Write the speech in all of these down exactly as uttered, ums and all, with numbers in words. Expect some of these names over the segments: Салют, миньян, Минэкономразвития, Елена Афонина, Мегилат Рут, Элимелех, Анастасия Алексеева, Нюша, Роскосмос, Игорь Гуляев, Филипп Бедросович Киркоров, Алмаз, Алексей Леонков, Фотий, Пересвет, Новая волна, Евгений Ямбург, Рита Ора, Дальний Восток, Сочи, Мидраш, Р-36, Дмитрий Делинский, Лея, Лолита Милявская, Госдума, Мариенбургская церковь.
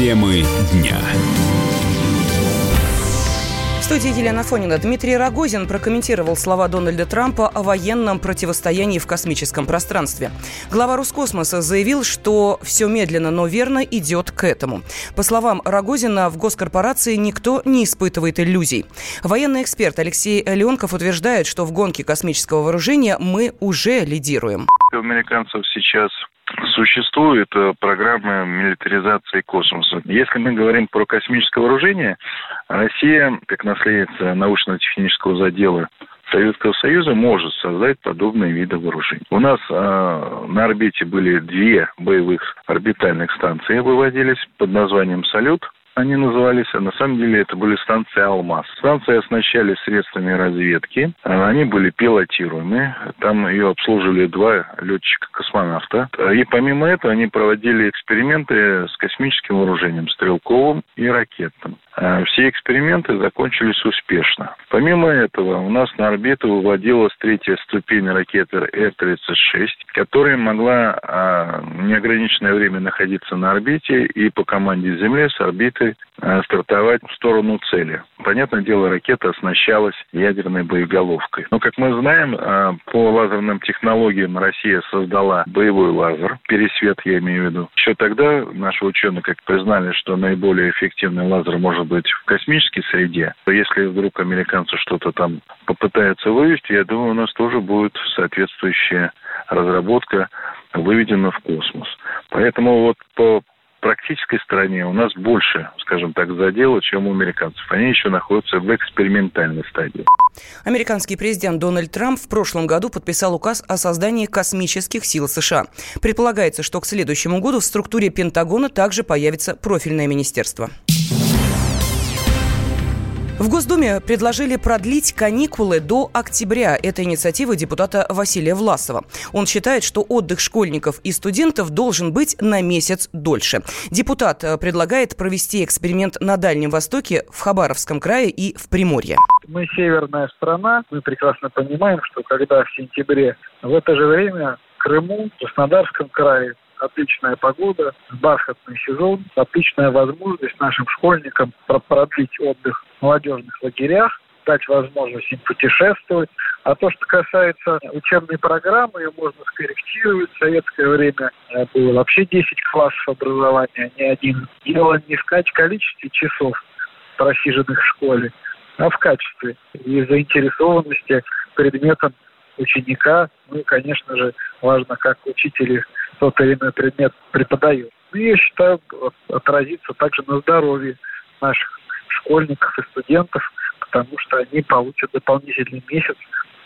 Темы дня. В студии Елена Афонина. Дмитрий Рогозин прокомментировал слова Дональда Трампа о военном противостоянии в космическом пространстве. Глава Роскосмоса заявил, что все медленно, но верно идет к этому. По словам Рогозина, в госкорпорации никто не испытывает иллюзий. Военный эксперт Алексей Леонков утверждает, что в гонке космического вооружения мы уже лидируем. У американцев сейчас существует программа милитаризации космоса. Если мы говорим про космическое вооружение, Россия, как наследница научно-технического задела Советского Союза, может создать подобные виды вооружений. У нас э, на орбите были две боевых орбитальных станции, выводились под названием «Салют». Они назывались, а на самом деле это были станции «Алмаз». Станции оснащались средствами разведки, они были пилотируемы, там ее обслуживали два летчика-космонавта. И помимо этого они проводили эксперименты с космическим вооружением, стрелковым и ракетным. Все эксперименты закончились успешно. Помимо этого, у нас на орбиту выводилась третья ступень ракеты Р тридцать шесть, которая могла а, неограниченное время находиться на орбите и по команде Земли с орбиты а, стартовать в сторону цели. Понятное дело, ракета оснащалась ядерной боеголовкой. Но, как мы знаем, а, по лазерным технологиям Россия создала боевой лазер, Пересвет, я имею в виду. Еще тогда наши ученые как признали, что наиболее эффективный лазер может быть в космической среде. Если вдруг американцы что-то там попытаются вывести, я думаю, у нас тоже будет соответствующая разработка выведена в космос. Поэтому вот по практической стороне у нас больше, скажем так, задела, чем у американцев. Они еще находятся в экспериментальной стадии. Американский президент Дональд Трамп в прошлом году подписал указ о создании космических сил США. Предполагается, что к следующему году в структуре Пентагона также появится профильное министерство. В Госдуме предложили продлить каникулы до октября. Это инициатива депутата Василия Власова. Он считает, что отдых школьников и студентов должен быть на месяц дольше. Депутат предлагает провести эксперимент на Дальнем Востоке, в Хабаровском крае и в Приморье. Мы северная страна. Мы прекрасно понимаем, что когда в сентябре, в это же время в Крыму, в Краснодарском крае отличная погода, бархатный сезон, отличная возможность нашим школьникам продлить отдых в молодежных лагерях, дать возможность им путешествовать. А то, что касается учебной программы, ее можно скорректировать. В советское время было вообще десять классов образования, не один. Дело не в количестве часов, просиженных в школе, а в качестве и заинтересованности предметом ученика. Ну и, конечно же, важно, как учители тот или иной предмет преподают. И, я считаю, отразится также на здоровье наших школьников и студентов, потому что они получат дополнительный месяц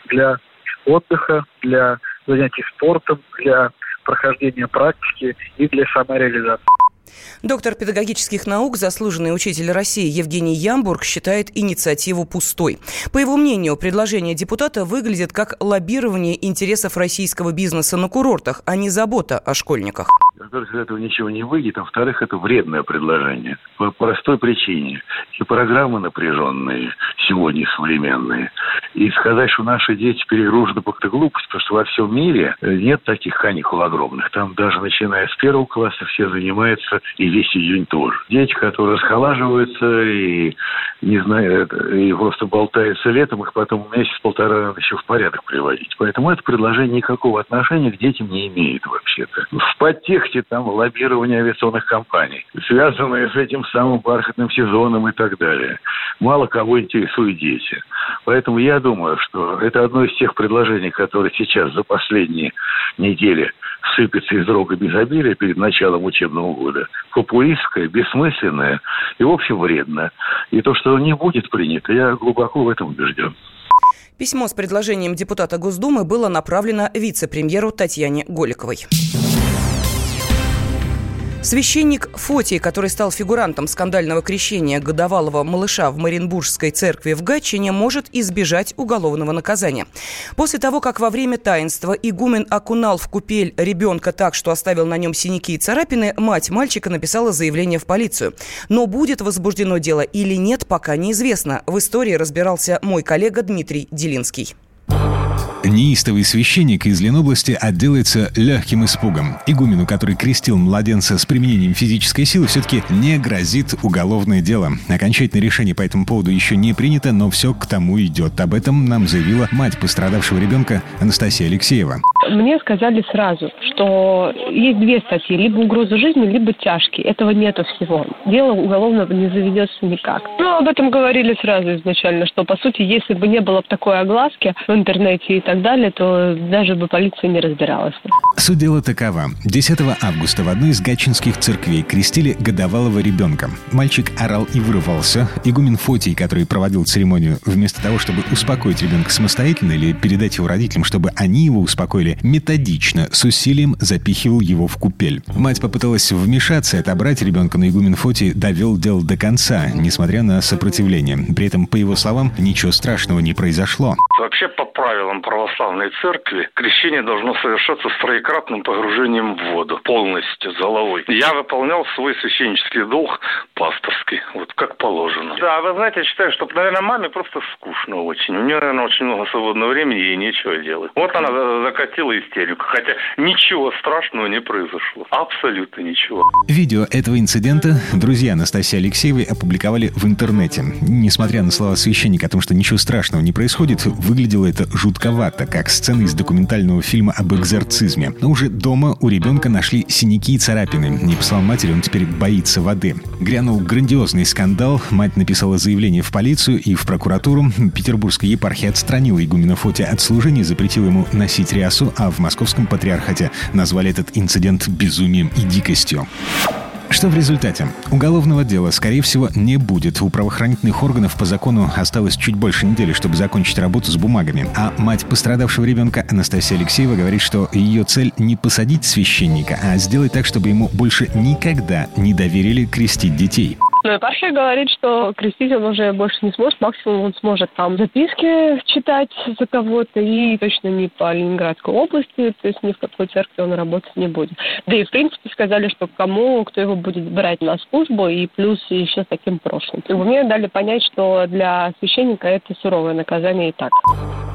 для отдыха, для занятий спортом, для прохождения практики и для самореализации. Доктор педагогических наук, заслуженный учитель России Евгений Ямбург считает инициативу пустой. По его мнению, предложение депутата выглядит как лоббирование интересов российского бизнеса на курортах, а не забота о школьниках. Во-первых, из этого ничего не выйдет, а во-вторых, это вредное предложение. По простой причине. И программы напряженные, сегодня современные. И сказать, что наши дети перегружены, это глупость, потому что во всем мире нет таких каникул огромных. Там даже начиная с первого класса все занимаются, и весь июнь тоже. Дети, которые расхолаживаются и, не знаю, и просто болтаются летом, их потом месяц-полтора надо еще в порядок приводить. Поэтому это предложение никакого отношения к детям не имеет вообще-то. В подтексте там лоббирование авиационных компаний, связанное с этим самым бархатным сезоном и так далее. Мало кого интересуют дети. Поэтому я думаю, что это одно из тех предложений, которые сейчас за последние недели сыпется из рога изобилия перед началом учебного года. Популистское, бессмысленное и, в общем, вредное. И то, что не будет принято, я глубоко в этом убежден. Письмо с предложением депутата Госдумы было направлено вице-премьеру Татьяне Голиковой. Священник Фотий, который стал фигурантом скандального крещения годовалого малыша в Мариенбургской церкви в Гатчине, может избежать уголовного наказания. После того, как во время таинства игумен окунал в купель ребенка так, что оставил на нем синяки и царапины, мать мальчика написала заявление в полицию. Но будет возбуждено дело или нет, пока неизвестно. В истории разбирался мой коллега Дмитрий Делинский. Неистовый священник из Ленобласти отделается легким испугом. Игумену, который крестил младенца с применением физической силы, все-таки не грозит уголовное дело. Окончательное решение по этому поводу еще не принято, но все к тому идет. Об этом нам заявила мать пострадавшего ребенка Анастасия Алексеева. Мне сказали сразу, что есть две статьи, либо угроза жизни, либо тяжкие. Этого нету всего. Дело уголовного не заведется никак. Но об этом говорили сразу изначально, что, по сути, если бы не было такой огласки в интернете и так далее, то даже бы полиция не разбиралась. Суть дела такова. десятого августа в одной из гатчинских церквей крестили годовалого ребенка. Мальчик орал и вырывался. Игумен Фотий, который проводил церемонию, вместо того, чтобы успокоить ребенка самостоятельно или передать его родителям, чтобы они его успокоили, методично, с усилием запихивал его в купель. Мать попыталась вмешаться и отобрать ребенка, но игумен Фотий довел дело до конца, несмотря на сопротивление. При этом, по его словам, ничего страшного не произошло. Вообще, по правилам православной церкви, крещение должно совершаться с троекратным погружением в воду, полностью, с головой. Я выполнял свой священнический долг пасторский, вот как положено. Да, вы знаете, я считаю, что, наверное, маме просто скучно очень. У нее, наверное, очень много свободного времени, ей нечего делать. Вот она закатила истерику, хотя ничего страшного не произошло. Абсолютно ничего. Видео этого инцидента друзья Анастасии Алексеевой опубликовали в интернете. Несмотря на слова священника о том, что ничего страшного не происходит, выглядело это жутковато, как сцена из документального фильма об экзорцизме. Но уже дома у ребенка нашли синяки и царапины. И, по словам матери, он теперь боится воды. Грянул грандиозный скандал. Мать написала заявление в полицию и в прокуратуру. Петербургская епархия отстранила игумена Фотия от служения, запретила ему носить рясу, а в московском патриархате назвали этот инцидент безумием и дикостью. Что в результате? Уголовного дела, скорее всего, не будет. У правоохранительных органов по закону осталось чуть больше недели, чтобы закончить работу с бумагами. А мать пострадавшего ребенка Анастасия Алексеева говорит, что ее цель не посадить священника, а сделать так, чтобы ему больше никогда не доверили крестить детей. Но епархия говорит, что крестить он уже больше не сможет. Максимум он сможет там записки читать за кого-то. И точно не по Ленинградской области, то есть ни в какой церкви он работать не будет. Да и, в принципе, сказали, что кому, кто его будет брать на службу, и плюс еще с таким прошлым. И мне дали понять, что для священника это суровое наказание и так.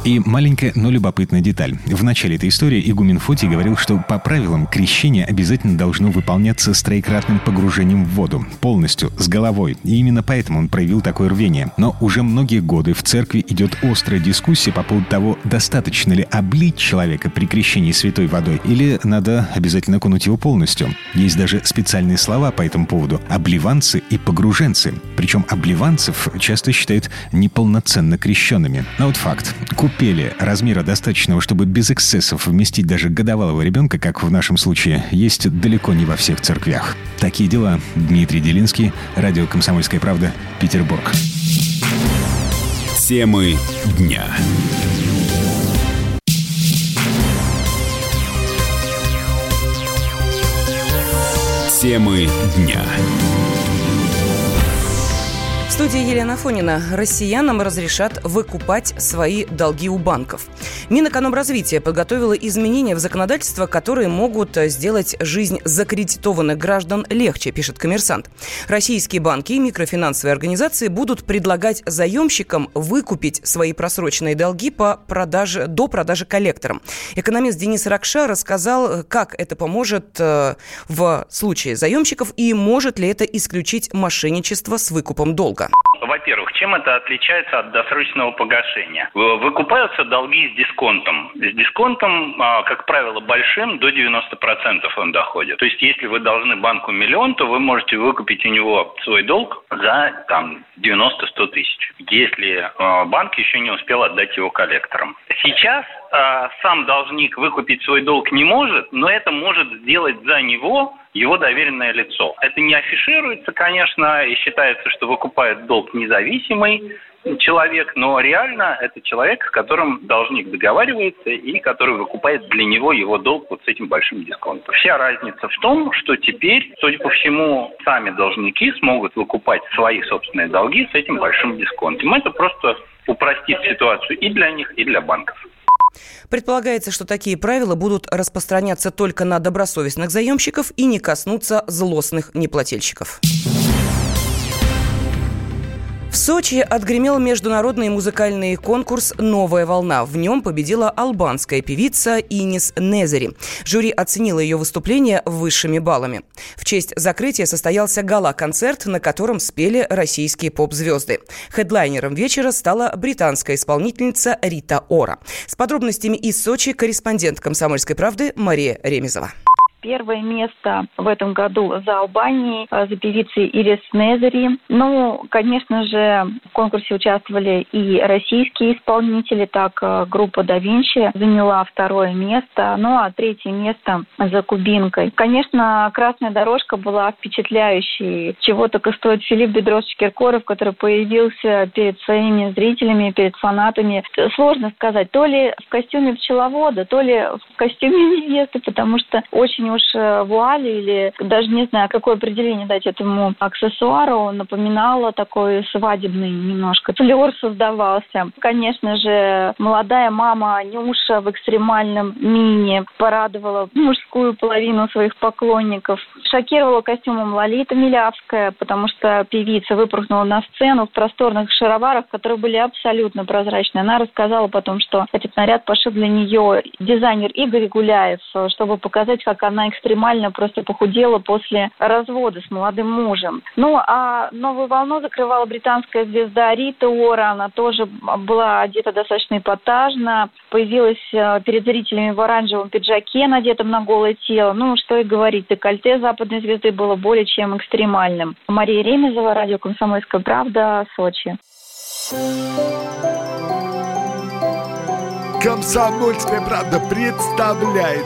И маленькая, но любопытная деталь. В начале этой истории игумен Фотий говорил, что по правилам крещение обязательно должно выполняться с троекратным погружением в воду. Полностью, с головой. И именно поэтому он проявил такое рвение. Но уже многие годы в церкви идет острая дискуссия по поводу того, достаточно ли облить человека при крещении святой водой, или надо обязательно окунуть его полностью. Есть даже специальные слова по этому поводу – обливанцы и погруженцы. Причем обливанцев часто считают неполноценно крещенными. Но вот факт. Купели размера достаточного, чтобы без эксцессов вместить даже годовалого ребенка, как в нашем случае, есть далеко не во всех церквях. Такие дела. Дмитрий Делинский, радио «Комсомольская правда», Петербург. Темы дня. Темы дня. В студии Елена Афонина. Россиянам разрешат выкупать свои долги у банков. Минэкономразвития подготовила изменения в законодательство, которые могут сделать жизнь закредитованных граждан легче, пишет «Коммерсант». Российские банки и микрофинансовые организации будут предлагать заемщикам выкупить свои просроченные долги по продаже, до продажи коллекторам. Экономист Денис Ракша рассказал, как это поможет в случае заемщиков и может ли это исключить мошенничество с выкупом долга. Во-первых, чем это отличается от досрочного погашения? Выкупаются долги с дисконтом. С дисконтом, как правило, большим, до девяносто процентов он доходит. То есть, если вы должны банку миллион, то вы можете выкупить у него свой долг за там, девяносто-сто тысяч, если банк еще не успел отдать его коллекторам. Сейчас сам должник выкупить свой долг не может, но это может сделать за него его доверенное лицо. Это не афишируется, конечно, и считается, что выкупает долг независимый человек, но реально это человек, с которым должник договаривается и который выкупает для него его долг вот с этим большим дисконтом. Вся разница в том, что теперь, судя по всему, сами должники смогут выкупать свои собственные долги с этим большим дисконтом. Это просто упростит ситуацию и для них, и для банков. Предполагается, что такие правила будут распространяться только на добросовестных заемщиков и не коснутся злостных неплательщиков. В Сочи отгремел международный музыкальный конкурс «Новая волна». В нем победила албанская певица Инис Нэзири. Жюри оценило ее выступление высшими баллами. В честь закрытия состоялся гала-концерт, на котором спели российские поп-звезды. Хедлайнером вечера стала британская исполнительница Рита Ора. С подробностями из Сочи корреспондент «Комсомольской правды» Мария Ремизова. Первое место в этом году за Албанией, за певицей Инис Нэзири. Ну, конечно же, в конкурсе участвовали и российские исполнители, так группа «Да Винчи» заняла второе место, ну а третье место за кубинкой. Конечно, красная дорожка была впечатляющей. Чего только стоит Филипп Бедросович Киркоров, который появился перед своими зрителями, перед фанатами. Сложно сказать, то ли в костюме пчеловода, то ли в костюме невесты, потому что очень уж вуаль или даже не знаю, какое определение дать этому аксессуару, напоминало такой свадебный немножко. Флёр создавался. Конечно же, молодая мама Нюша в экстремальном мини порадовала мужскую половину своих поклонников. Шокировала костюмом Лолита Милявская, потому что певица выпрыгнула на сцену в просторных шароварах, которые были абсолютно прозрачные. Она рассказала потом, что этот наряд пошил для нее дизайнер Игорь Гуляев, чтобы показать, как она экстремально просто похудела после развода с молодым мужем. Ну, а «Новую волну» закрывала британская звезда Рита Ора. Она тоже была одета достаточно эпатажно. Появилась перед зрителями в оранжевом пиджаке, надетом на голое тело. Ну, что и говорить, декольте западной звезды было более чем экстремальным. Мария Ремезова, радио «Комсомольская правда», Сочи. «Комсомольская правда» представляет.